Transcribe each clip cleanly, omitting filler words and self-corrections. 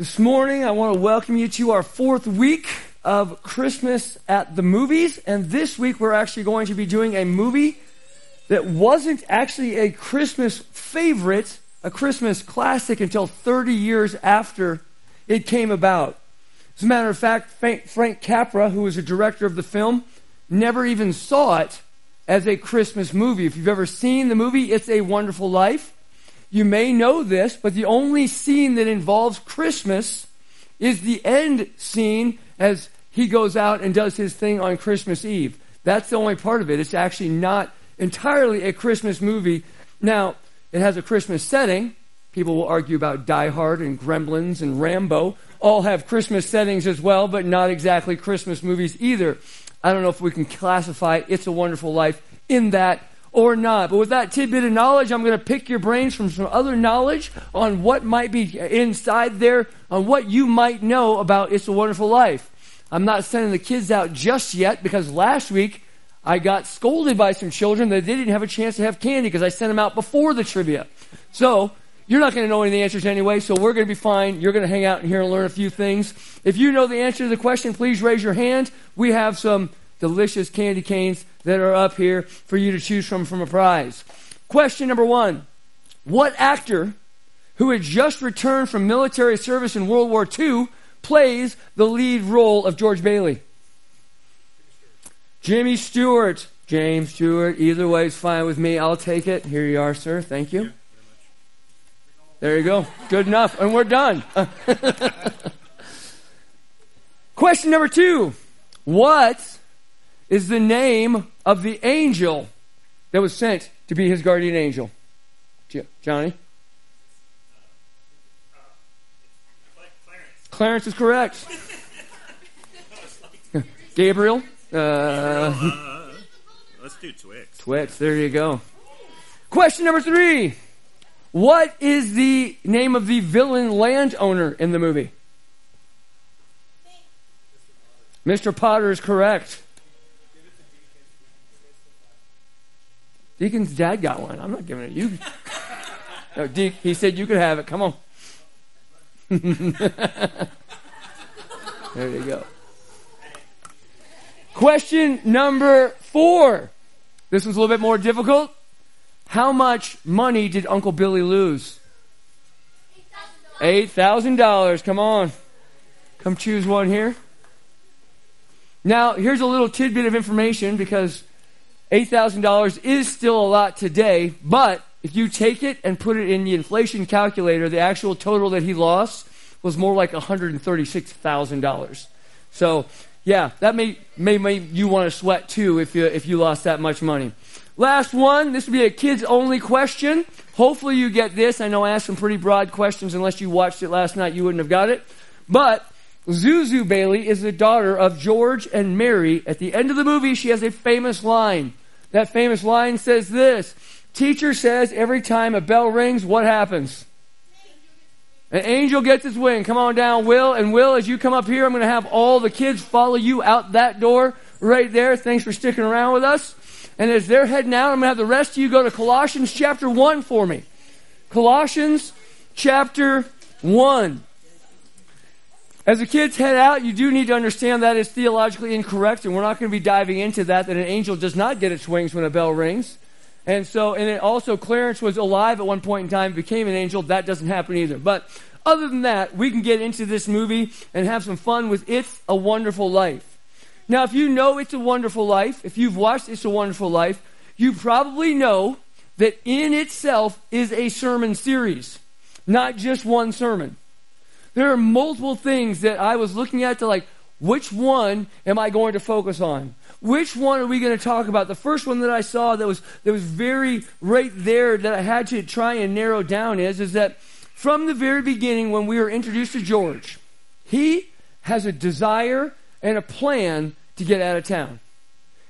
This morning, I want to welcome you to our fourth week of Christmas at the Movies. And this week, we're actually going to be doing a movie that wasn't actually a Christmas favorite, a Christmas classic, until 30 years after it came about. As a matter of fact, Frank Capra, who was the director of the film, never even saw it as a Christmas movie. If you've ever seen the movie, It's a Wonderful Life, you may know this, but the only scene that involves Christmas is the end scene as he goes out and does his thing on Christmas Eve. That's the only part of it. It's actually not entirely a Christmas movie. Now, it has a Christmas setting. People will argue about Die Hard and Gremlins and Rambo. All have Christmas settings as well, but not exactly Christmas movies either. I don't know if we can classify It's a Wonderful Life in that or not. But with that tidbit of knowledge, I'm going to pick your brains from some other knowledge on what might be inside there, on what you might know about It's a Wonderful Life. I'm not sending the kids out just yet because last week I got scolded by some children that they didn't have a chance to have candy because I sent them out before the trivia. So you're not going to know any of the answers anyway, so we're going to be fine. You're going to hang out in here and learn a few things. If you know the answer to the question, please raise your hand. We have some delicious candy canes that are up here for you to choose from a prize. Question number one. What actor who had just returned from military service in World War II plays the lead role of George Bailey? Jimmy Stewart. James Stewart. Either way is fine with me. I'll take it. Here you are, sir. Thank you. There you go. Good enough. And we're done. Question number two. What is the name of the angel that was sent to be his guardian angel? Johnny? Clarence is correct. Gabriel? Let's do Twix. Twix, there you go. Question number three. What is the name of the villain landowner in the movie? Mr. Potter is correct. Deacon's dad got one. I'm not giving it to you. No, Deke, he said you could have it. Come on. There you go. Question number four. This one's a little bit more difficult. How much money did Uncle Billy lose? $8,000. $8,000. Come on. Come choose one here. Now, here's a little tidbit of information because $8,000 is still a lot today, but if you take it and put it in the inflation calculator, the actual total that he lost was more like $136,000. So, yeah, that may make you want to sweat too if you lost that much money. Last one. This will be a kids-only question. Hopefully you get this. I know I asked some pretty broad questions. Unless you watched it last night, you wouldn't have got it. But Zuzu Bailey is the daughter of George and Mary. At the end of the movie, she has a famous line. That famous line says this. Teacher says every time a bell rings, what happens? An angel gets its wing. Come on down, Will. And Will, as you come up here, I'm going to have all the kids follow you out that door right there. Thanks for sticking around with us. And as they're heading out, I'm going to have the rest of you go to Colossians chapter 1 for me. Colossians chapter 1. As the kids head out, you do need to understand that is theologically incorrect, and we're not going to be diving into that an angel does not get its wings when a bell rings. And so, and it also, Clarence was alive at one point in time, became an angel. That doesn't happen either. But other than that, we can get into this movie and have some fun with It's a Wonderful Life. Now, if you know It's a Wonderful Life, if you've watched It's a Wonderful Life, you probably know that in itself is a sermon series, not just one sermon. There are multiple things that I was looking at to like, which one am I going to focus on? Which one are we going to talk about? The first one that I saw that was very right there that I had to try and narrow down is that from the very beginning when we were introduced to George, he has a desire and a plan to get out of town.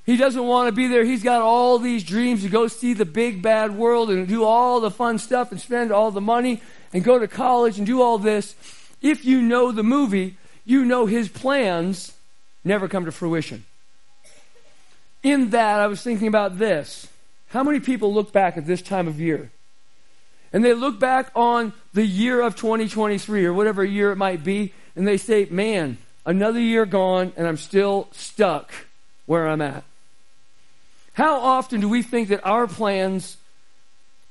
He doesn't want to be there. He's got all these dreams to go see the big bad world and do all the fun stuff and spend all the money and go to college and do all this. If you know the movie, you know his plans never come to fruition. In that, I was thinking about this. How many people look back at this time of year And they look back on the year of 2023 or whatever year it might be, and they say, man, another year gone and I'm still stuck where I'm at. How often do we think that our plans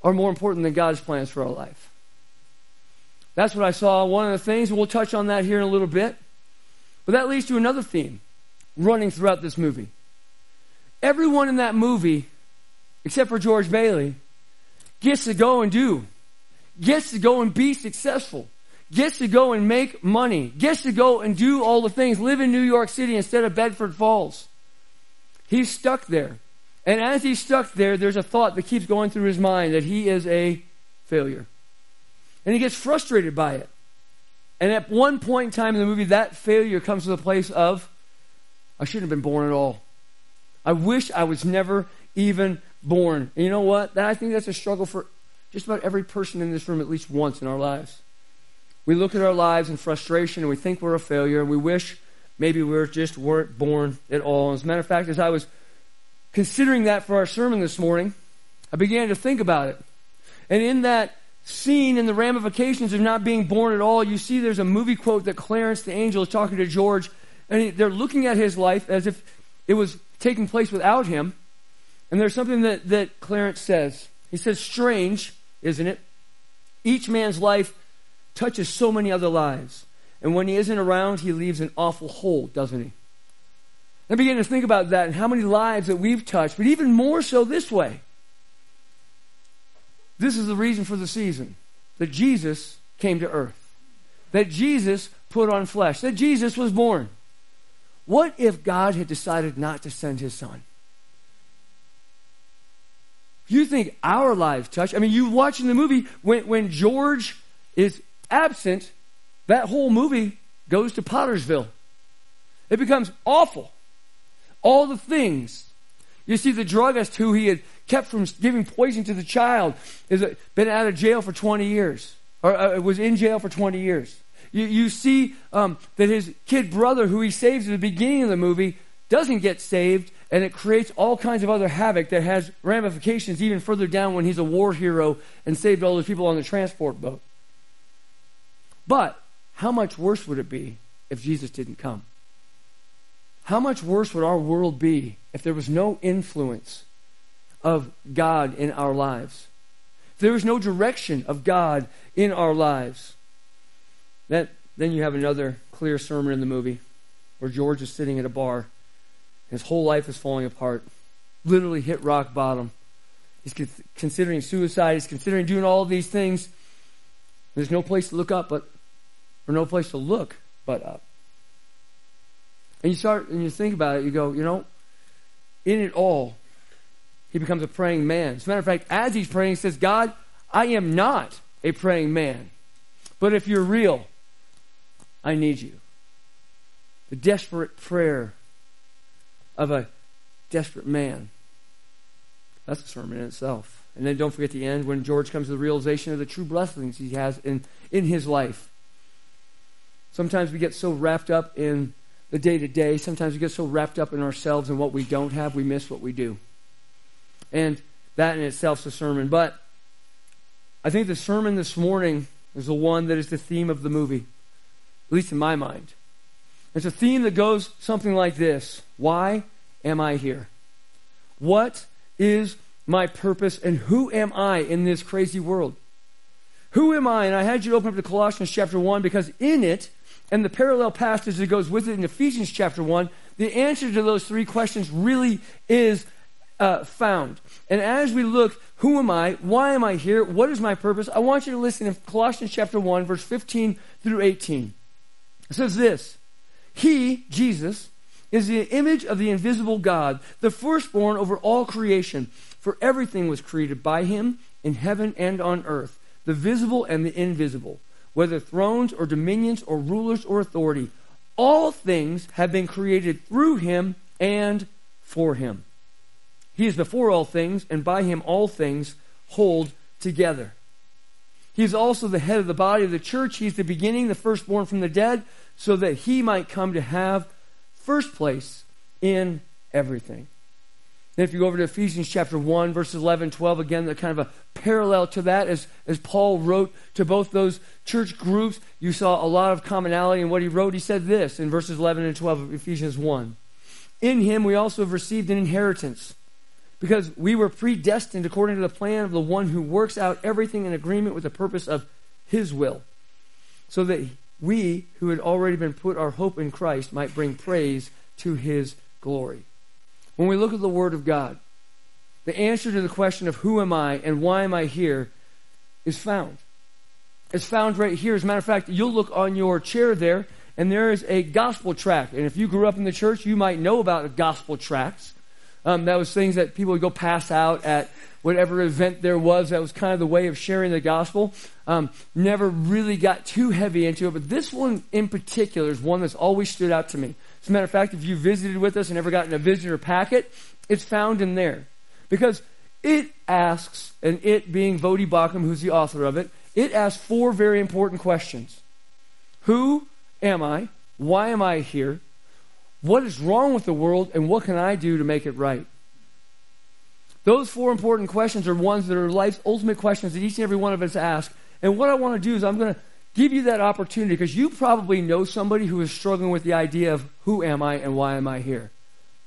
are more important than God's plans for our life? That's what I saw. One of the things, and we'll touch on that here in a little bit. But that leads to another theme running throughout this movie. Everyone in that movie, except for George Bailey, gets to go and do, gets to go and be successful, gets to go and make money, gets to go and do all the things, live in New York City instead of Bedford Falls. He's stuck there. And as he's stuck there, there's a thought that keeps going through his mind that he is a failure. And he gets frustrated by it. And at one point in time in the movie, that failure comes to the place of, I shouldn't have been born at all. I wish I was never even born. And you know what? I think that's a struggle for just about every person in this room at least once in our lives. We look at our lives in frustration and we think we're a failure and we wish maybe we just weren't born at all. As a matter of fact, as I was considering that for our sermon this morning, I began to think about it. And in that scene and the ramifications of not being born at all, you see there's a movie quote that Clarence the angel is talking to George, and they're looking at his life as if it was taking place without him. And there's something that Clarence says. He says, strange, isn't it? Each man's life touches so many other lives. And when he isn't around, he leaves an awful hole, doesn't he? I began to think about that and how many lives that we've touched, but even more so this way. This is the reason for the season, that Jesus came to earth, that Jesus put on flesh, that Jesus was born. What if God had decided not to send his son? You think our lives touch? I mean, you watching the movie, when George is absent, that whole movie goes to Pottersville. It becomes awful. All the things. You see the druggist who he had kept from giving poison to the child has been out of jail for 20 years. Or was in jail for 20 years. You see that his kid brother who he saves at the beginning of the movie doesn't get saved, and it creates all kinds of other havoc that has ramifications even further down when he's a war hero and saved all those people on the transport boat. But how much worse would it be if Jesus didn't come? How much worse would our world be if there was no influence of God in our lives? If there was no direction of God in our lives? Then you have another clear sermon in the movie where George is sitting at a bar. His whole life is falling apart. Literally hit rock bottom. He's considering suicide. He's considering doing all these things. There's no place to look up but, or no place to look but up. And you start and you think about it. You go, you know, in it all, he becomes a praying man. As a matter of fact, as he's praying, he says, God, I am not a praying man. But if you're real, I need you. The desperate prayer of a desperate man. That's a sermon in itself. And then don't forget the end when George comes to the realization of the true blessings he has in his life. Sometimes we get so wrapped up in the day-to-day. Sometimes we get so wrapped up in ourselves and what we don't have, we miss what we do. And that in itself is a sermon. But I think the sermon this morning is the one that is the theme of the movie, at least in my mind. It's a theme that goes something like this. Why am I here? What is my purpose and who am I in this crazy world? Who am I? And I had you open up to Colossians chapter 1 because in it, and the parallel passage that goes with it in Ephesians chapter 1, the answer to those three questions really is found. And as we look, who am I? Why am I here? What is my purpose? I want you to listen to Colossians chapter 1, verse 15 through 18. It says this, He, Jesus, is the image of the invisible God, the firstborn over all creation. For everything was created by him in heaven and on earth, the visible and the invisible, whether thrones or dominions or rulers or authority. All things have been created through him and for him. He is before all things, and by him all things hold together. He is also the head of the body of the church. He is the beginning, the firstborn from the dead, so that he might come to have first place in everything. Then if you go over to Ephesians chapter 1, verses 11, 12, again, the kind of a parallel to that as Paul wrote to both those church groups, you saw a lot of commonality in what he wrote. He said this in verses 11 and 12 of Ephesians 1. In him we also have received an inheritance, because we were predestined according to the plan of the one who works out everything in agreement with the purpose of his will, so that we, who had already been put our hope in Christ, might bring praise to his glory. When we look at the Word of God, the answer to the question of who am I and why am I here is found. It's found right here. As a matter of fact, you'll look on your chair there, and there is a gospel tract. And if you grew up in the church, you might know about gospel tracts. That was things that people would go pass out at whatever event there was. That was kind of the way of sharing the gospel. Never really got too heavy into it, but this one in particular is one that's always stood out to me. As a matter of fact, if you visited with us and never gotten a visitor packet, it's found in there. Because it asks, and it being Voddie Baucham, who's the author of it, it asks four very important questions. Who am I? Why am I here? What is wrong with the world, and what can I do to make it right? Those four important questions are ones that are life's ultimate questions that each and every one of us ask. And what I want to do is I'm going to give you that opportunity, because you probably know somebody who is struggling with the idea of who am I and why am I here.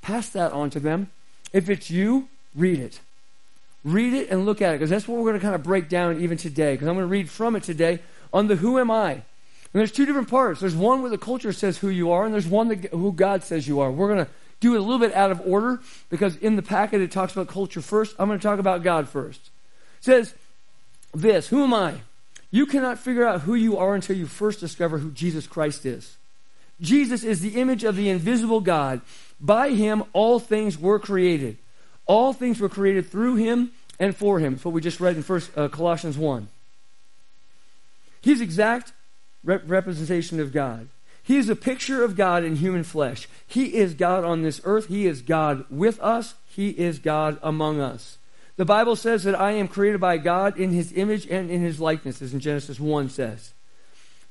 Pass that on to them. If it's you, read it. Read it and look at it, because that's what we're going to kind of break down even today, because I'm going to read from it today on the who am I. And there's two different parts. There's one where the culture says who you are, and there's one that, who God says you are. We're going to do it a little bit out of order, because in the packet it talks about culture first. I'm going to talk about God first. It says this, who am I? You cannot figure out who you are until you first discover who Jesus Christ is. Jesus is the image of the invisible God. By him, all things were created. All things were created through him and for him. That's what we just read in Colossians 1. He's exact representation of God. He is a picture of God in human flesh. He is God on this earth. He is God with us. He is God among us. The Bible says that I am created by God in his image and in his likeness, as in Genesis 1 says.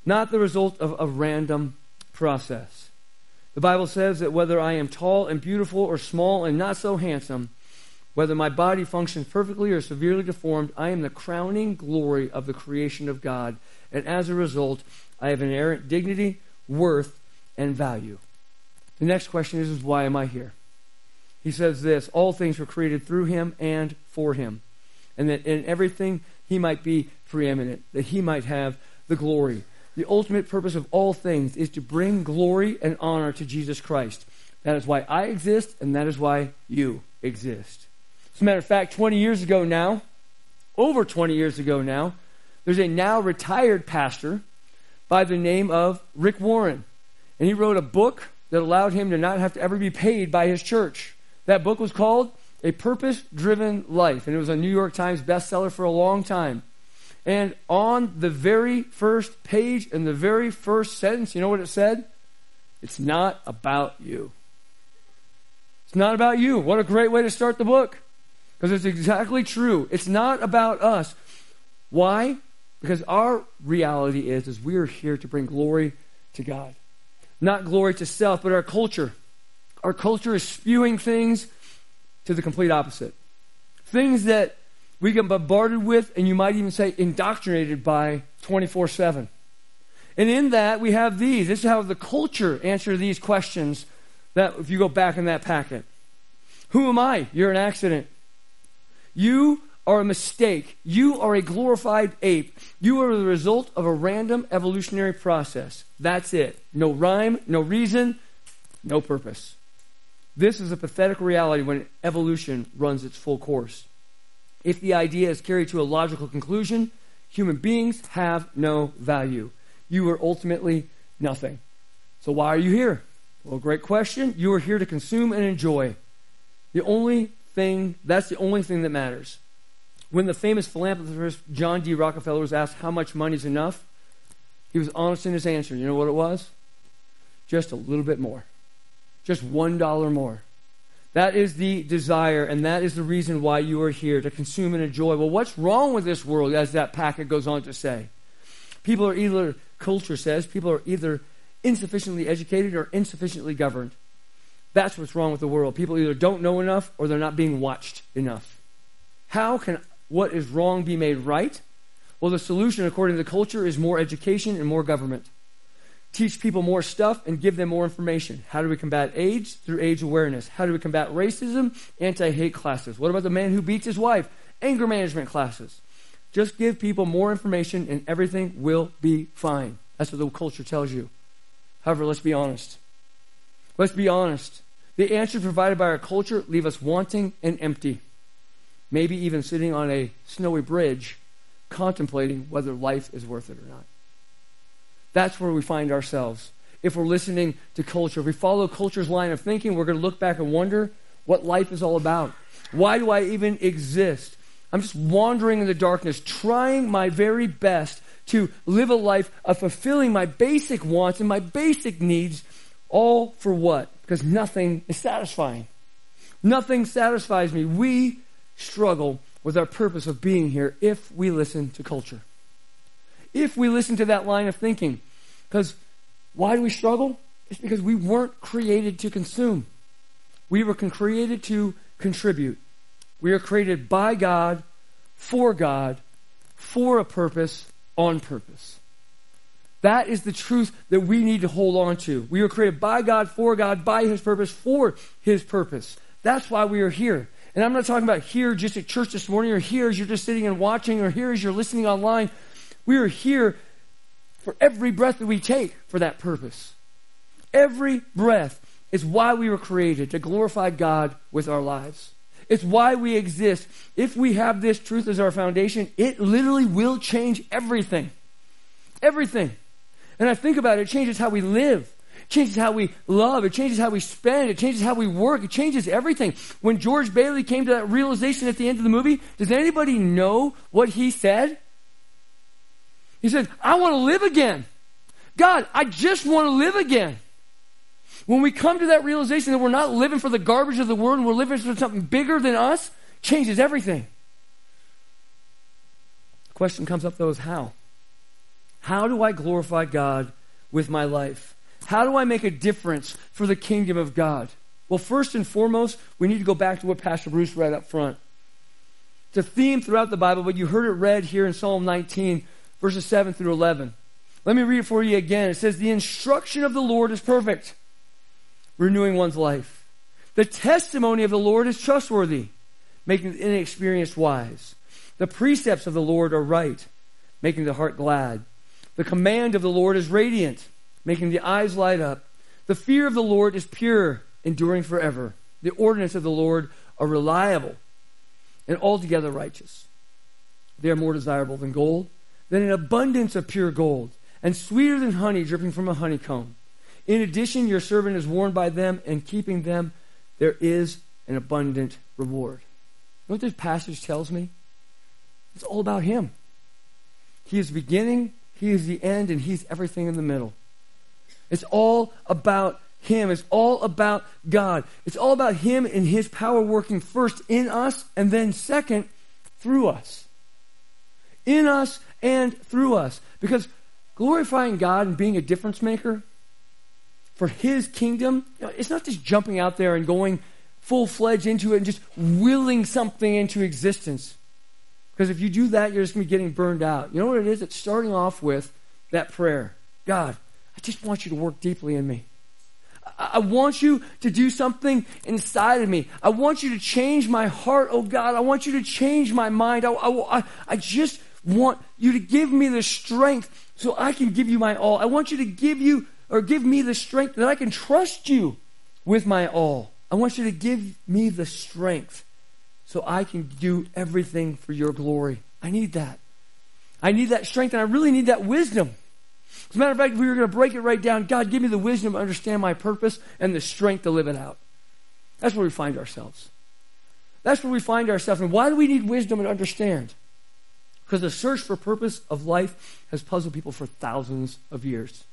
Not the result of a random process. The Bible says that whether I am tall and beautiful or small and not so handsome, whether my body functions perfectly or severely deformed, I am the crowning glory of the creation of God. And as a result, I have inherent dignity, worth, and value. The next question is why am I here? He says this, all things were created through him and for him. And that in everything he might be preeminent, that he might have the glory. The ultimate purpose of all things is to bring glory and honor to Jesus Christ. That is why I exist, and that is why you exist. As a matter of fact, over 20 years ago now, there's a now retired pastor by the name of Rick Warren. And he wrote a book that allowed him to not have to ever be paid by his church. That book was called A Purpose Driven Life, and it was a New York Times bestseller for a long time. And on the very first page, in the very first sentence, you know what it said? It's not about you. It's not about you. What a great way to start the book, because it's exactly true. It's not about us. Why? Because our reality is we are here to bring glory to God. Not glory to self, but our culture. Our culture is spewing things to the complete opposite. Things that we get bombarded with, and you might even say indoctrinated by 24/7. And in that, we have these. This is how the culture answers these questions that if you go back in that packet. Who am I? You're an accident. You are a mistake. You are a glorified ape. You are the result of a random evolutionary process. That's it. No rhyme, no reason, no purpose. This is a pathetic reality when evolution runs its full course. If the idea is carried to a logical conclusion, human beings have no value. You are ultimately nothing. So why are you here? Well, great question. You are here to consume and enjoy. That's the only thing that matters. When the famous philanthropist John D. Rockefeller was asked how much money is enough, he was honest in his answer. You know what it was? Just a little bit more. Just $1 more. That is the desire, and that is the reason why you are here, to consume and enjoy. Well, what's wrong with this world, as that packet goes on to say? Culture says, people are either insufficiently educated or insufficiently governed. That's what's wrong with the world. People either don't know enough or they're not being watched enough. How can what is wrong be made right? Well, the solution, according to the culture, is more education and more government. Teach people more stuff and give them more information. How do we combat AIDS? Through AIDS awareness. How do we combat racism? Anti-hate classes. What about the man who beats his wife? Anger management classes. Just give people more information and everything will be fine. That's what the culture tells you. However, let's be honest. Let's be honest. The answers provided by our culture leave us wanting and empty. Maybe even sitting on a snowy bridge contemplating whether life is worth it or not. That's where we find ourselves. If we're listening to culture, if we follow culture's line of thinking, we're going to look back and wonder what life is all about. Why do I even exist? I'm just wandering in the darkness, trying my very best to live a life of fulfilling my basic wants and my basic needs, all for what? Because nothing is satisfying. Nothing satisfies me. We struggle with our purpose of being here if we listen to culture. If we listen to that line of thinking. Because why do we struggle? It's because we weren't created to consume. We were created to contribute. We are created by God, for a purpose, on purpose. That is the truth that we need to hold on to. We were created by God, by His purpose, for His purpose. That's why we are here. And I'm not talking about here just at church this morning, or here as you're just sitting and watching, or here as you're listening online. We are here for every breath that we take for that purpose. Every breath is why we were created, to glorify God with our lives. It's why we exist. If we have this truth as our foundation, it literally will change everything. Everything. And I think about it, it changes how we live. It changes how we love. It changes how we spend. It changes how we work. It changes everything. When George Bailey came to that realization at the end of the movie, does anybody know what he said? He said, I want to live again. God, I just want to live again. When we come to that realization that we're not living for the garbage of the world, and we're living for something bigger than us, changes everything. The question comes up though is how? How do I glorify God with my life? How do I make a difference for the kingdom of God? Well, first and foremost, we need to go back to what Pastor Bruce read up front. It's a theme throughout the Bible, but you heard it read here in Psalm 19, verses 7 through 11. Let me read it for you again. It says, the instruction of the Lord is perfect, renewing one's life. The testimony of the Lord is trustworthy, making the inexperienced wise. The precepts of the Lord are right, making the heart glad. The command of the Lord is radiant, making the eyes light up. The fear of the Lord is pure, enduring forever. The ordinances of the Lord are reliable and altogether righteous. They are more desirable than gold, than an abundance of pure gold, and sweeter than honey dripping from a honeycomb. In addition, your servant is warned by them, and keeping them, there is an abundant reward. You know what this passage tells me? It's all about Him. He is the beginning, He is the end, and He's everything in the middle. It's all about Him. It's all about God. It's all about Him and His power working first in us, and then second, through us. In us and through us. Because glorifying God and being a difference maker for His kingdom, you know, it's not just jumping out there and going full-fledged into it and just willing something into existence. Because if you do that, you're just going to be getting burned out. You know what it is? It's starting off with that prayer. God, I just want you to work deeply in me. I want you to do something inside of me. I want you to change my heart, oh God. I want you to change my mind. I just want you to give me the strength so I can give you my all. I want you to give me the strength that I can trust you with my all. I want you to give me the strength so I can do everything for your glory. I need that. I need that strength, and I really need that wisdom. As a matter of fact, if we were going to break it right down, God, give me the wisdom to understand my purpose and the strength to live it out. That's where we find ourselves. That's where we find ourselves. And why do we need wisdom and understand? Because the search for purpose of life has puzzled people for thousands of years.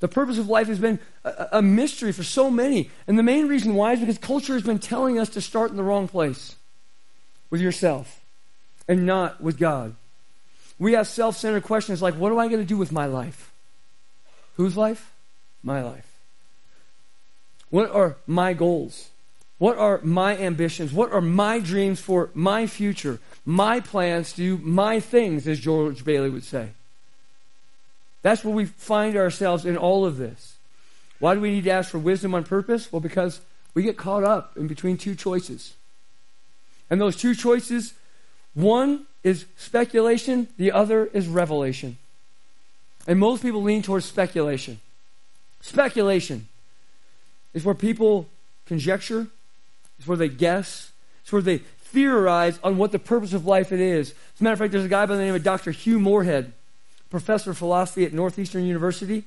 The purpose of life has been a mystery for so many. And the main reason why is because culture has been telling us to start in the wrong place. With yourself. And not with God. We have self-centered questions like, what am I going to do with my life? Whose life? My life. What are my goals? What are my ambitions? What are my dreams for my future? My plans to do my things, as George Bailey would say. That's where we find ourselves in all of this. Why do we need to ask for wisdom on purpose? Well, because we get caught up in between two choices. And those two choices, one is speculation, the other is revelation. And most people lean towards speculation. Speculation is where people conjecture, it's where they guess, it's where they theorize on what the purpose of life it is. As a matter of fact, there's a guy by the name of Dr. Hugh Moorhead, professor of philosophy at Northeastern University.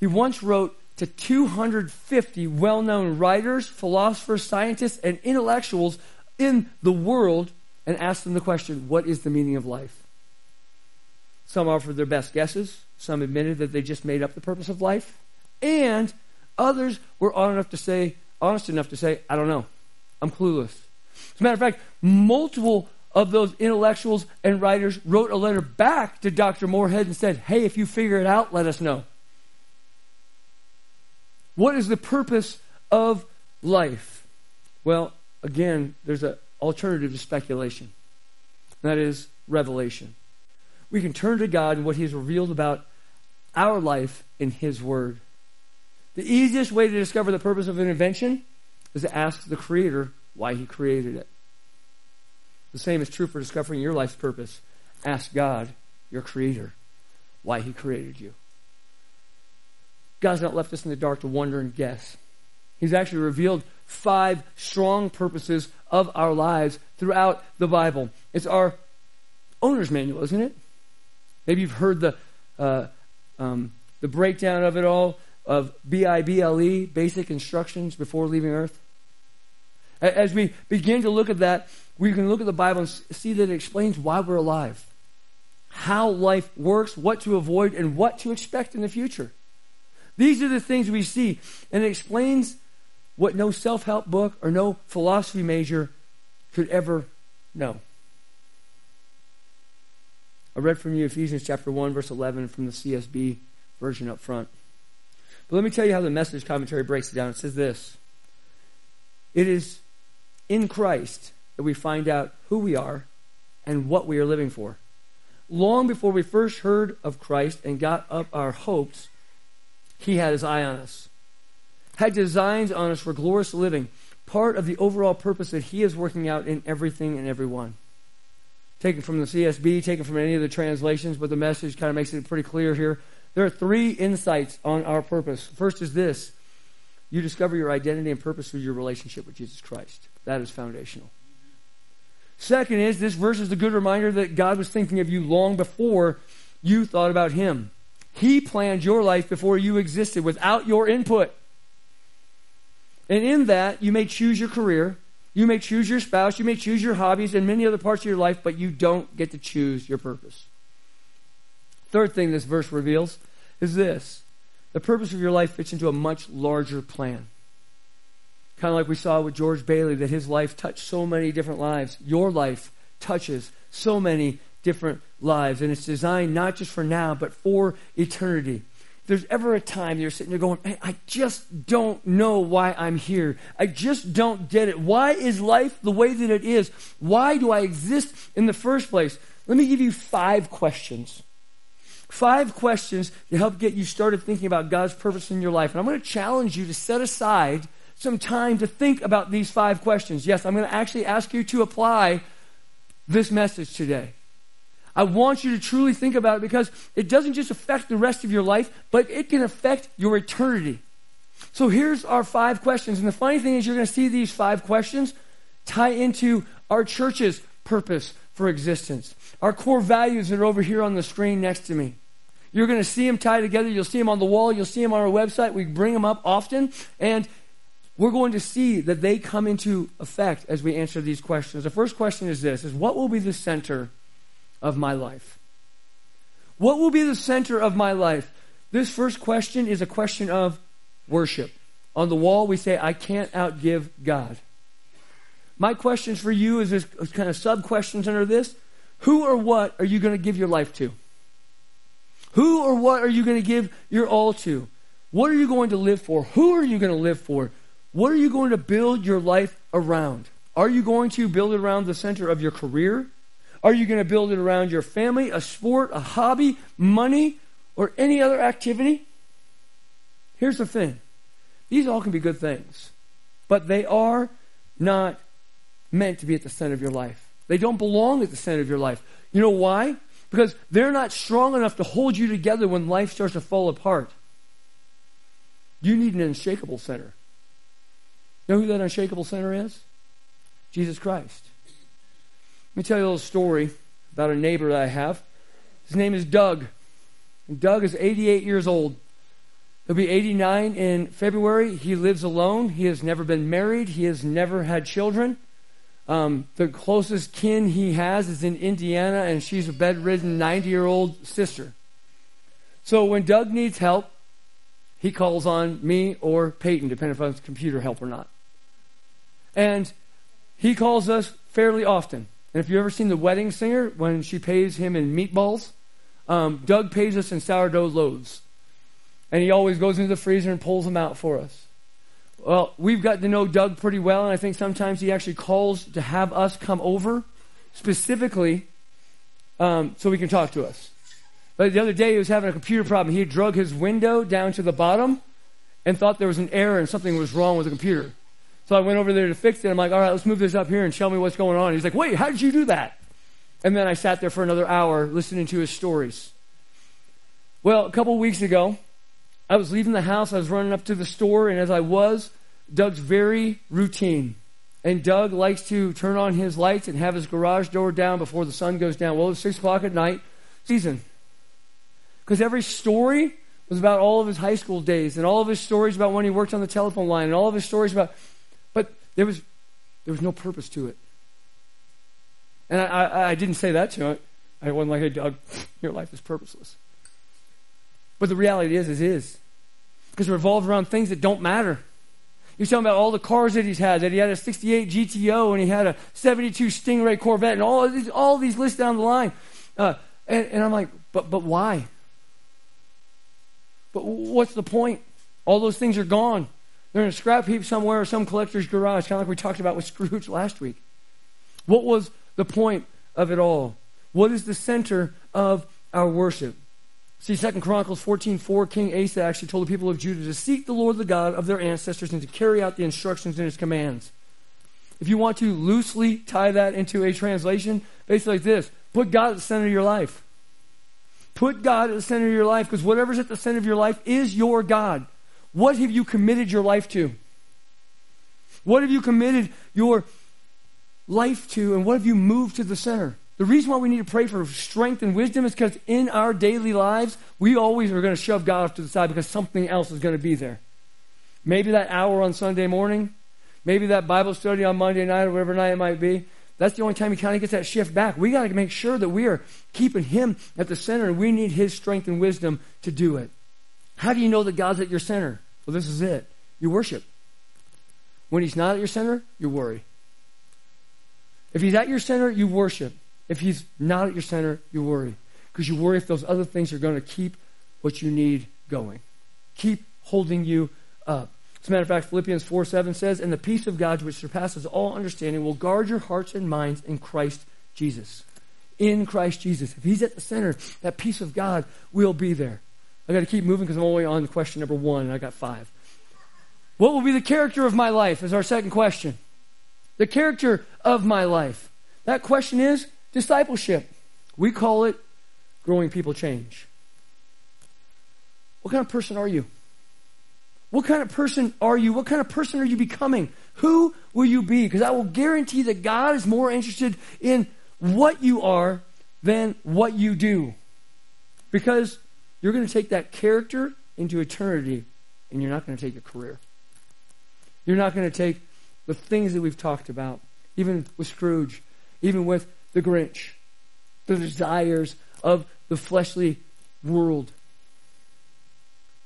He once wrote to 250 well-known writers, philosophers, scientists, and intellectuals in the world and asked them the question, what is the meaning of life? Some offered their best guesses. Some admitted that they just made up the purpose of life. And others were honest enough to say, I don't know. I'm clueless. As a matter of fact, multiple of those intellectuals and writers wrote a letter back to Dr. Moorhead and said, hey, if you figure it out, let us know. What is the purpose of life? Well, again, there's an alternative to speculation. That is revelation. We can turn to God and what He has revealed about our life in His Word. The easiest way to discover the purpose of an invention is to ask the Creator why He created it. The same is true for discovering your life's purpose. Ask God, your Creator, why He created you. God's not left us in the dark to wonder and guess. He's actually revealed 5 strong purposes of our lives throughout the Bible. It's our owner's manual, isn't it? Maybe you've heard the breakdown of it all, of BIBLE, basic instructions before leaving Earth. As we begin to look at that, we can look at the Bible and see that it explains why we're alive, how life works, what to avoid, and what to expect in the future. These are the things we see, and it explains what no self-help book or no philosophy major could ever know. I read from you Ephesians chapter 1, verse 11 from the CSB version up front. But let me tell you how the Message commentary breaks it down. It says this: it is in Christ that we find out who we are and what we are living for. Long before we first heard of Christ and got up our hopes, He had His eye on us, had designs on us for glorious living, part of the overall purpose that He is working out in everything and everyone. Taken from the CSB, taken from any of the translations, but the Message kind of makes it pretty clear here. There are 3 insights on our purpose. First is this: you discover your identity and purpose through your relationship with Jesus Christ. That is foundational. Second is, this verse is a good reminder that God was thinking of you long before you thought about Him. He planned your life before you existed, without your input. And in that, you may choose your career, you may choose your spouse, you may choose your hobbies and many other parts of your life, but you don't get to choose your purpose. Third thing this verse reveals is this: the purpose of your life fits into a much larger plan. Kind of like we saw with George Bailey, that his life touched so many different lives. Your life touches so many different lives, and it's designed not just for now, but for eternity. If there's ever a time you're sitting there going, hey, I just don't know why I'm here. I just don't get it. Why is life the way that it is? Why do I exist in the first place? Let me give you 5 questions. 5 questions to help get you started thinking about God's purpose in your life. And I'm going to challenge you to set aside some time to think about these 5 questions. Yes, I'm going to actually ask you to apply this message today. I want you to truly think about it, because it doesn't just affect the rest of your life, but it can affect your eternity. So here's our 5 questions. And the funny thing is, you're going to see these 5 questions tie into our church's purpose for existence. Our core values that are over here on the screen next to me. You're going to see them tied together. You'll see them on the wall. You'll see them on our website. We bring them up often. And we're going to see that they come into effect as we answer these questions. The first question is this: is what will be the center of my life? What will be the center of my life? This first question is a question of worship. On the wall, we say, I can't outgive God. My questions for you is this kind of sub-questions under this: who or what are you going to give your life to? Who or what are you going to give your all to? What are you going to live for? Who are you going to live for? What are you going to build your life around? Are you going to build it around the center of your career? Are you going to build it around your family, a sport, a hobby, money, or any other activity? Here's the thing. These all can be good things, but they are not meant to be at the center of your life. They don't belong at the center of your life. You know why? Because they're not strong enough to hold you together when life starts to fall apart. You need an unshakable center. You know who that unshakable center is? Jesus Christ. Let me tell you a little story about a neighbor that I have. His name is Doug. And Doug is 88 years old. He'll be 89 in February. He lives alone. He has never been married. He has never had children. The closest kin he has is in Indiana, and she's a bedridden 90-year-old sister. So when Doug needs help, he calls on me or Peyton, depending if I'm computer help or not. And he calls us fairly often. And if you've ever seen The Wedding Singer, when she pays him in meatballs, Doug pays us in sourdough loaves. And he always goes into the freezer and pulls them out for us. Well, we've gotten to know Doug pretty well, and I think sometimes he actually calls to have us come over specifically so he can talk to us. But the other day he was having a computer problem. He drug his window down to the bottom and thought there was an error and something was wrong with the computer. So I went over there to fix it. I'm like, all right, let's move this up here and show me what's going on. He's like, wait, how did you do that? And then I sat there for another hour listening to his stories. Well, a couple weeks ago, I was leaving the house. I was running up to the store, and as I was, Doug's very routine. And Doug likes to turn on his lights and have his garage door down before the sun goes down. Well, it was 6 o'clock at night season. Because every story was about all of his high school days and all of his stories about when he worked on the telephone line and all of his stories about... But there was no purpose to it. And I didn't say that to it. I wasn't like, hey, Doug, your life is purposeless. But the reality is it is. Because it revolves around things that don't matter. You're talking about all the cars that he had a 68 GTO, and he had a 72 Stingray Corvette, and all these lists down the line. And I'm like, but why? But what's the point? All those things are gone. They're in a scrap heap somewhere or some collector's garage, kind of like we talked about with Scrooge last week. What was the point of it all? What is the center of our worship? See, 2 Chronicles 14:4, King Asa actually told the people of Judah to seek the Lord, the God of their ancestors, and to carry out the instructions and his commands. If you want to loosely tie that into a translation, basically like this: put God at the center of your life. Put God at the center of your life, because whatever's at the center of your life is your God. What have you committed your life to? What have you committed your life to, and what have you moved to the center? The reason why we need to pray for strength and wisdom is because in our daily lives, we always are going to shove God off to the side because something else is going to be there. Maybe that hour on Sunday morning, maybe that Bible study on Monday night or whatever night it might be. That's the only time he kind of gets that shift back. We got to make sure that we are keeping him at the center, and we need his strength and wisdom to do it. How do you know that God's at your center? Well, this is it. You worship. When he's not at your center, you worry. If he's at your center, you worship. If he's not at your center, you worry. Because you worry if those other things are going to keep what you need going. Keep holding you up. As a matter of fact, Philippians 4:7 says, and the peace of God which surpasses all understanding will guard your hearts and minds in Christ Jesus. In Christ Jesus. If he's at the center, that peace of God will be there. I got to keep moving because I'm only on question number 1, and I got 5. What will be the character of my life is our second question. The character of my life. That question is discipleship. We call it growing people change. What kind of person are you? What kind of person are you? What kind of person are you becoming? Who will you be? Because I will guarantee that God is more interested in what you are than what you do. Because you're going to take that character into eternity, and you're not going to take your career. You're not going to take the things that we've talked about, even with Scrooge, even with the Grinch, the desires of the fleshly world.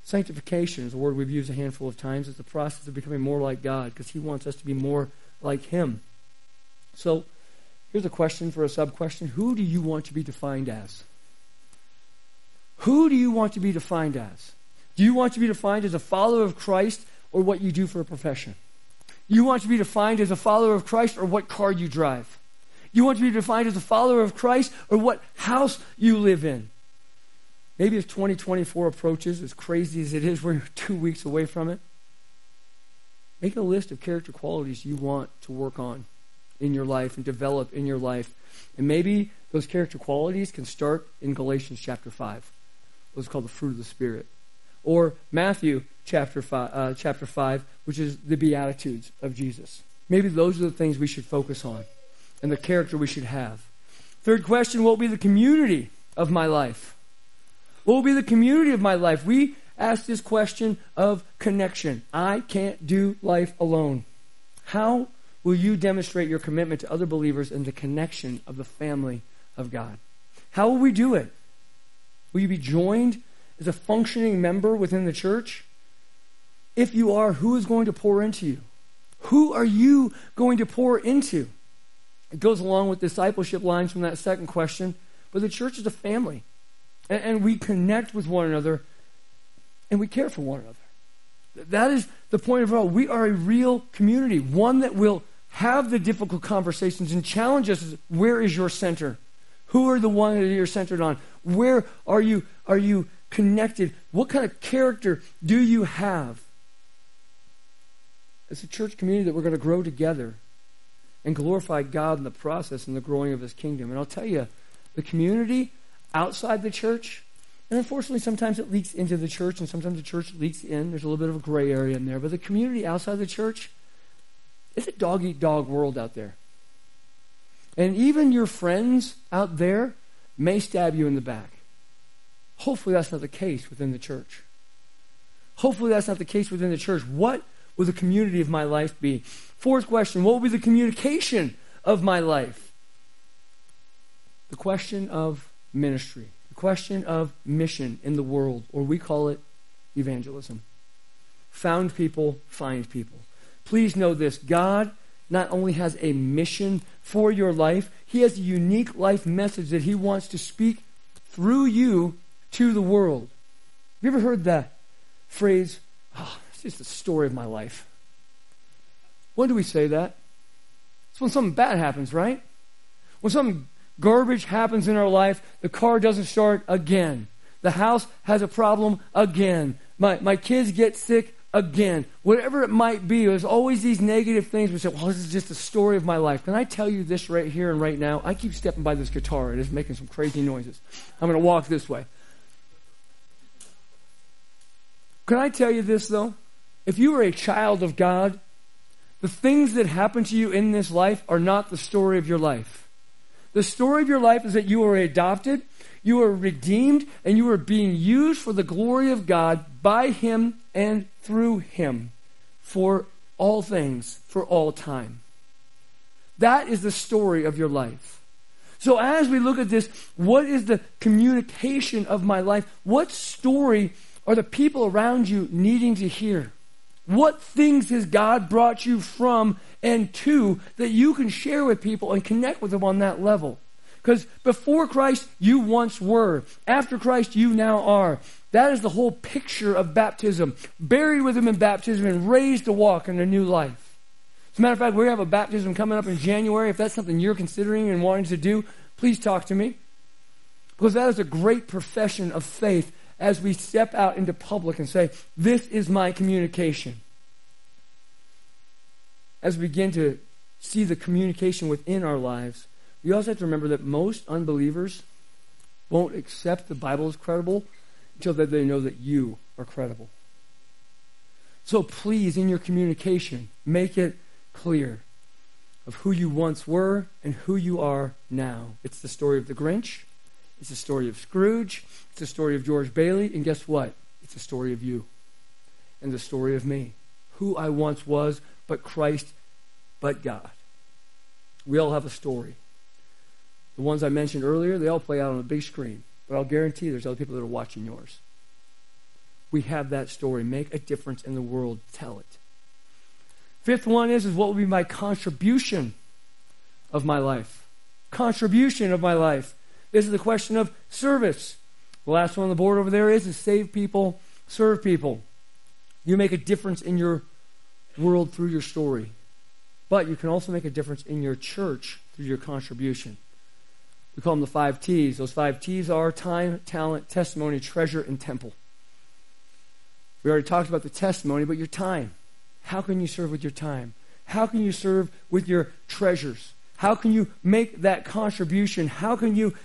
Sanctification is a word we've used a handful of times. It's the process of becoming more like God, because he wants us to be more like him. So here's a question for a sub-question. Who do you want to be defined as? Who do you want to be defined as? Do you want to be defined as a follower of Christ or what you do for a profession? You want to be defined as a follower of Christ or what car you drive? You want to be defined as a follower of Christ or what house you live in? Maybe if 2024 approaches, as crazy as it is, we're 2 weeks away from it. Make a list of character qualities you want to work on in your life and develop in your life. And maybe those character qualities can start in Galatians chapter 5. What's called the fruit of the Spirit. Or Matthew chapter 5, which is the Beatitudes of Jesus. Maybe those are the things we should focus on and the character we should have. Third question, what will be the community of my life? What will be the community of my life? We ask this question of connection. I can't do life alone. How will you demonstrate your commitment to other believers and the connection of the family of God? How will we do it? Will you be joined as a functioning member within the church? If you are, who is going to pour into you? Who are you going to pour into? It goes along with discipleship lines from that second question. But the church is a family. And we connect with one another. And we care for one another. That is the point of it all. We are a real community. One that will have the difficult conversations and challenge us. Where is your center? Who are the ones that you're centered on? Where are you? Are you connected? What kind of character do you have? It's a church community that we're going to grow together and glorify God in the process and the growing of His kingdom. And I'll tell you, the community outside the church, and unfortunately sometimes it leaks into the church and sometimes the church leaks in. There's a little bit of a gray area in there. But the community outside the church, it's a dog-eat-dog world out there. And even your friends out there may stab you in the back. Hopefully that's not the case within the church. Hopefully that's not the case within the church. What will the community of my life be? Fourth question, what will be the communication of my life? The question of ministry. The question of mission in the world, or we call it evangelism. Found people, find people. Please know this, God not only has a mission for your life, He has a unique life message that He wants to speak through you to the world. Have you ever heard that phrase, oh, it's just the story of my life? When do we say that? It's when something bad happens, right? When something garbage happens in our life, the car doesn't start again. The house has a problem again. My kids get sick again. Whatever it might be, there's always these negative things. We say, well, this is just the story of my life. Can I tell you this right here and right now? I keep stepping by this guitar. It is making some crazy noises. I'm going to walk this way. Can I tell you this, though? If you are a child of God, the things that happen to you in this life are not the story of your life. The story of your life is that you are adopted, you are redeemed, and you are being used for the glory of God by Him and through Him for all things, for all time. That is the story of your life. So as we look at this, what is the communication of my life? What story are the people around you needing to hear? What things has God brought you from and to that you can share with people and connect with them on that level? Because before Christ, you once were. After Christ, you now are. That is the whole picture of baptism. Buried with Him in baptism and raised to walk in a new life. As a matter of fact, we have a baptism coming up in January. If that's something you're considering and wanting to do, please talk to me. Because that is a great profession of faith as we step out into public and say, this is my communication. As we begin to see the communication within our lives, we also have to remember that most unbelievers won't accept the Bible as credible until they know that you are credible. So please, in your communication, make it clear of who you once were and who you are now. It's the story of the Grinch. It's the story of Scrooge. It's the story of George Bailey. And guess what? It's the story of you and the story of me, who I once was, but Christ, but God. We all have a story. The ones I mentioned earlier, they all play out on a big screen. But I'll guarantee there's other people that are watching yours. We have that story. Make a difference in the world. Tell it. Fifth one is what will be my contribution of my life? Contribution of my life. This is the question of service. The last one on the board over there is save people, serve people. You make a difference in your world through your story. But you can also make a difference in your church through your contribution. We call them the 5 T's. Those 5 T's are time, talent, testimony, treasure, and temple. We already talked about the testimony, but your time. How can you serve with your time? How can you serve with your treasures? How can you make that contribution? How can you,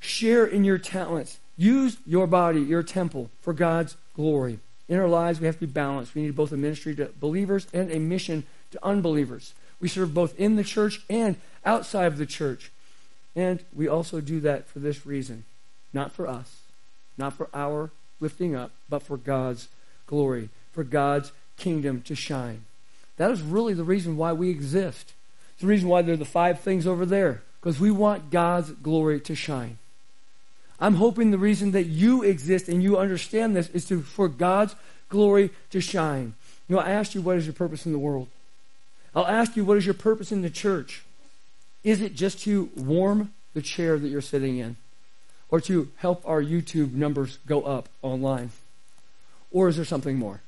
share in your talents? Use your body, your temple, for God's glory. In our lives, we have to be balanced. We need both a ministry to believers and a mission to unbelievers. We serve both in the church and outside of the church. And we also do that for this reason. Not for us, not for our lifting up, but for God's glory, for God's kingdom to shine. That is really the reason why we exist. It's the reason why there are the 5 things over there, because we want God's glory to shine. I'm hoping the reason that you exist and you understand this is for God's glory to shine. I asked you, what is your purpose in the world? I'll ask you, what is your purpose in the church? Is it just to warm the chair that you're sitting in? Or to help our YouTube numbers go up online? Or is there something more?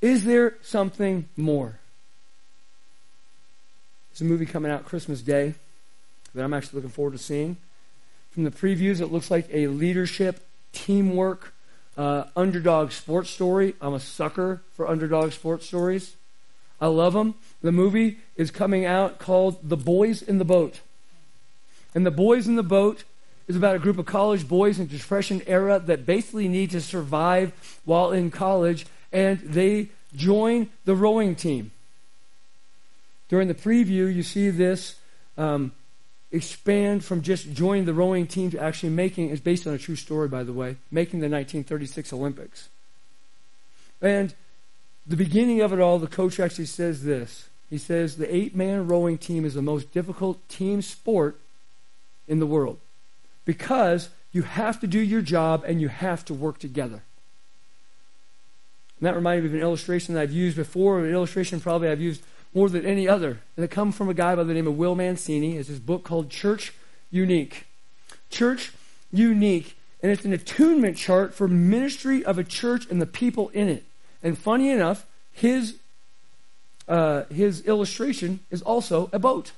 Is there something more? There's a movie coming out Christmas Day that I'm actually looking forward to seeing. From the previews, it looks like a leadership, teamwork, underdog sports story. I'm a sucker for underdog sports stories. I love them. The movie is coming out called The Boys in the Boat. And The Boys in the Boat is about a group of college boys in the Depression era that basically need to survive while in college, and they join the rowing team. During the preview, you see this expand from just joining the rowing team to actually making, it's based on a true story, by the way, making the 1936 Olympics. And the beginning of it all, the coach actually says this. He says, the 8-man rowing team is the most difficult team sport in the world, because you have to do your job and you have to work together. And that reminded me of an illustration that I've used before, an illustration probably I've used more than any other. And it comes from a guy by the name of Will Mancini. It's his book called Church Unique. Church Unique. And it's an attunement chart for ministry of a church and the people in it. And funny enough, his illustration is also a boat.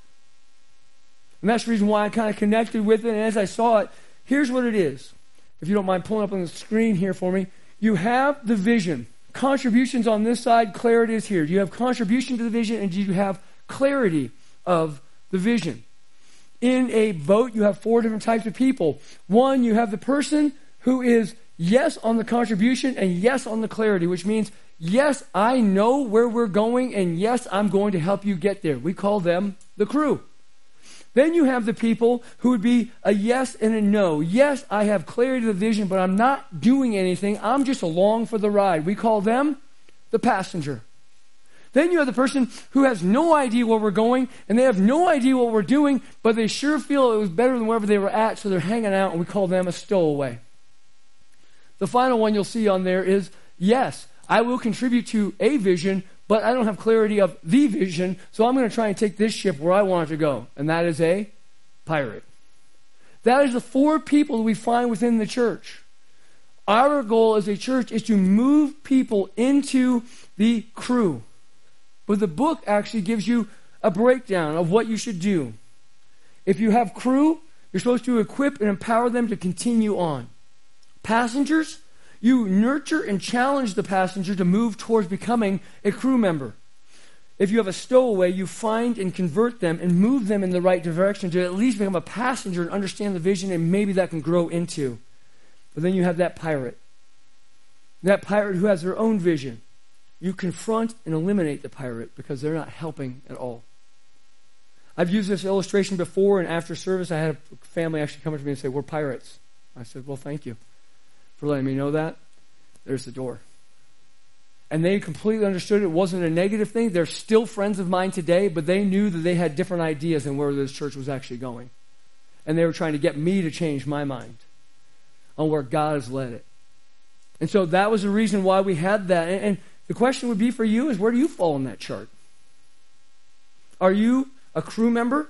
And that's the reason why I kind of connected with it. And as I saw it, here's what it is. If you don't mind pulling up on the screen here for me. You have the vision. Contributions on this side, clarity is here. Do you have contribution to the vision, and do you have clarity of the vision? In a boat, you have 4 different types of people. One, you have the person who is yes on the contribution and yes on the clarity, which means, yes, I know where we're going, and yes, I'm going to help you get there. We call them the crew. Then you have the people who would be a yes and a no. Yes, I have clarity of the vision, but I'm not doing anything. I'm just along for the ride. We call them the passenger. Then you have the person who has no idea where we're going, and they have no idea what we're doing, but they sure feel it was better than wherever they were at, so they're hanging out, and we call them a stowaway. The final one you'll see on there is, yes, I will contribute to a vision, but I don't have clarity of the vision, so I'm going to try and take this ship where I want it to go, and that is a pirate. That is the 4 people that we find within the church. Our goal as a church is to move people into the crew. But the book actually gives you a breakdown of what you should do. If you have crew, you're supposed to equip and empower them to continue on. Passengers, you nurture and challenge the passenger to move towards becoming a crew member. If you have a stowaway, you find and convert them and move them in the right direction to at least become a passenger and understand the vision, and maybe that can grow into. But then you have that pirate. That pirate who has their own vision. You confront and eliminate the pirate because they're not helping at all. I've used this illustration before, and after service I had a family actually come up to me and say, we're pirates. I said, well, thank you for letting me know that. There's the door. And they completely understood it wasn't a negative thing. They're still friends of mine today, but they knew that they had different ideas on where this church was actually going. And they were trying to get me to change my mind on where God has led it. And so that was the reason why we had that. And the question would be for you is, where do you fall in that chart? Are you a crew member?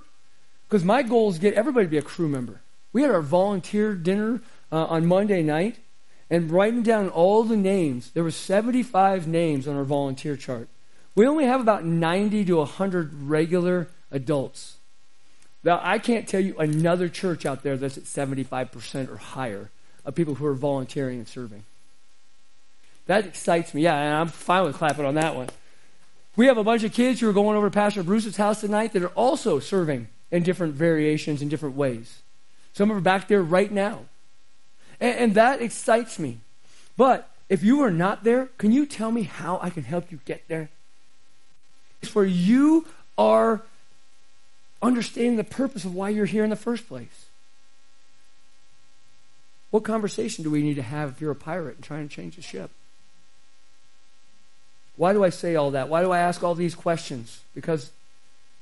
Because my goal is to get everybody to be a crew member. We had our volunteer dinner on Monday night, and writing down all the names, there were 75 names on our volunteer chart. We only have about 90 to 100 regular adults. Now, I can't tell you another church out there that's at 75% or higher of people who are volunteering and serving. That excites me. Yeah, and I'm fine with clapping on that one. We have a bunch of kids who are going over to Pastor Bruce's house tonight that are also serving in different variations, in different ways. Some are back there right now. And that excites me. But if you are not there, can you tell me how I can help you get there? It's where you are understanding the purpose of why you're here in the first place. What conversation do we need to have if you're a pirate and trying to change the ship? Why do I say all that? Why do I ask all these questions? Because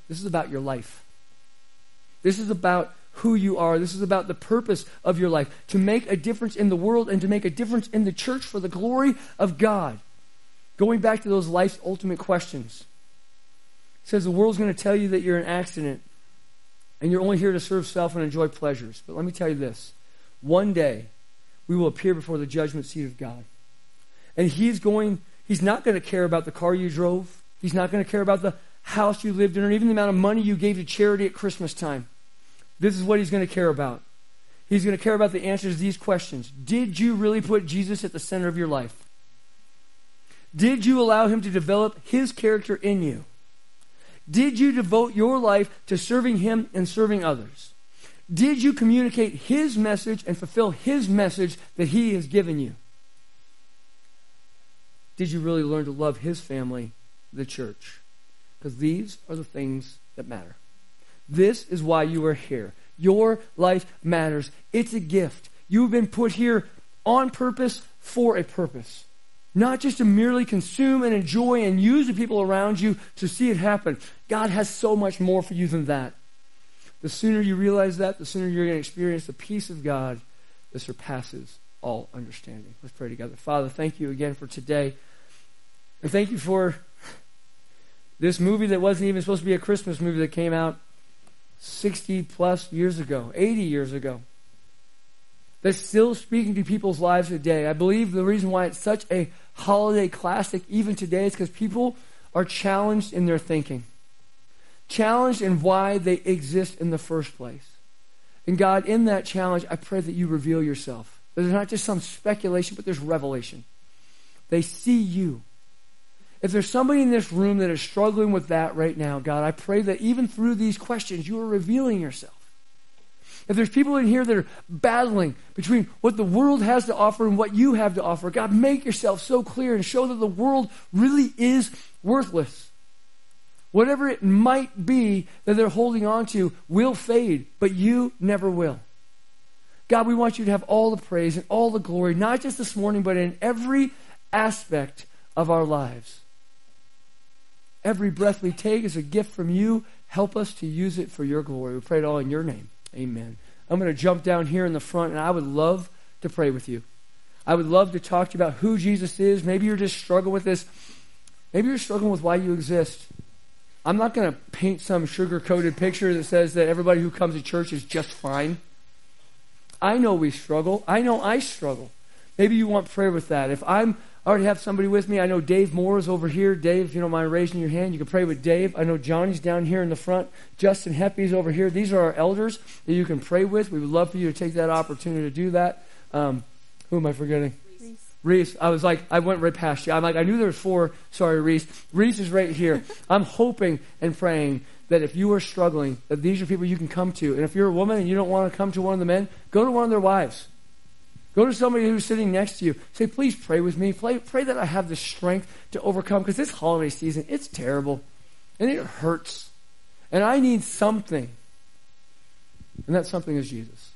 this is about your life. This is about who you are. This is about the purpose of your life, to make a difference in the world and to make a difference in the church for the glory of God. Going back to those life's ultimate questions. It says the world's going to tell you that you're an accident and you're only here to serve self and enjoy pleasures. But let me tell you this. One day, we will appear before the judgment seat of God. And He's not going to care about the car you drove. He's not going to care about the house you lived in or even the amount of money you gave to charity at Christmas time. This is what he's going to care about. He's going to care about the answers to these questions. Did you really put Jesus at the center of your life? Did you allow him to develop his character in you? Did you devote your life to serving him and serving others? Did you communicate his message and fulfill his message that he has given you? Did you really learn to love his family, the church? Because these are the things that matter. This is why you are here. Your life matters. It's a gift. You've been put here on purpose for a purpose. Not just to merely consume and enjoy and use the people around you to see it happen. God has so much more for you than that. The sooner you realize that, the sooner you're going to experience the peace of God that surpasses all understanding. Let's pray together. Father, thank you again for today. And thank you for this movie that wasn't even supposed to be a Christmas movie that came out 60 plus years ago, 80 years ago. That's still speaking to people's lives today. I believe the reason why it's such a holiday classic even today is because people are challenged in their thinking. Challenged in why they exist in the first place. And God, in that challenge, I pray that you reveal yourself. There's not just some speculation, but there's revelation. They see you. If there's somebody in this room that is struggling with that right now, God, I pray that even through these questions, you are revealing yourself. If there's people in here that are battling between what the world has to offer and what you have to offer, God, make yourself so clear and show that the world really is worthless. Whatever it might be that they're holding on to will fade, but you never will. God, we want you to have all the praise and all the glory, not just this morning, but in every aspect of our lives. Every breath we take is a gift from you. Help us to use it for your glory. We pray it all in your name. Amen. I'm going to jump down here in the front, and I would love to pray with you. I would love to talk to you about who Jesus is. Maybe you're just struggling with this. Maybe you're struggling with why you exist. I'm not going to paint some sugar-coated picture that says that everybody who comes to church is just fine. I know we struggle. I know I struggle. Maybe you want prayer with that. If I already have somebody with me. I know Dave Moore is over here. Dave, if you don't mind raising your hand, you can pray with Dave. I know Johnny's down here in the front. Justin Heppy's over here. These are our elders that you can pray with. We would love for you to take that opportunity to do that. Who am I forgetting? Reese. I went right past you. I knew there was four. Sorry, Reese. Reese is right here. I'm hoping and praying that if you are struggling, that these are people you can come to. And if you're a woman and you don't want to come to one of the men, go to one of their wives. Go to somebody who's sitting next to you. Say, please pray with me. Pray that I have the strength to overcome. Because this holiday season, it's terrible. And it hurts. And I need something. And that something is Jesus.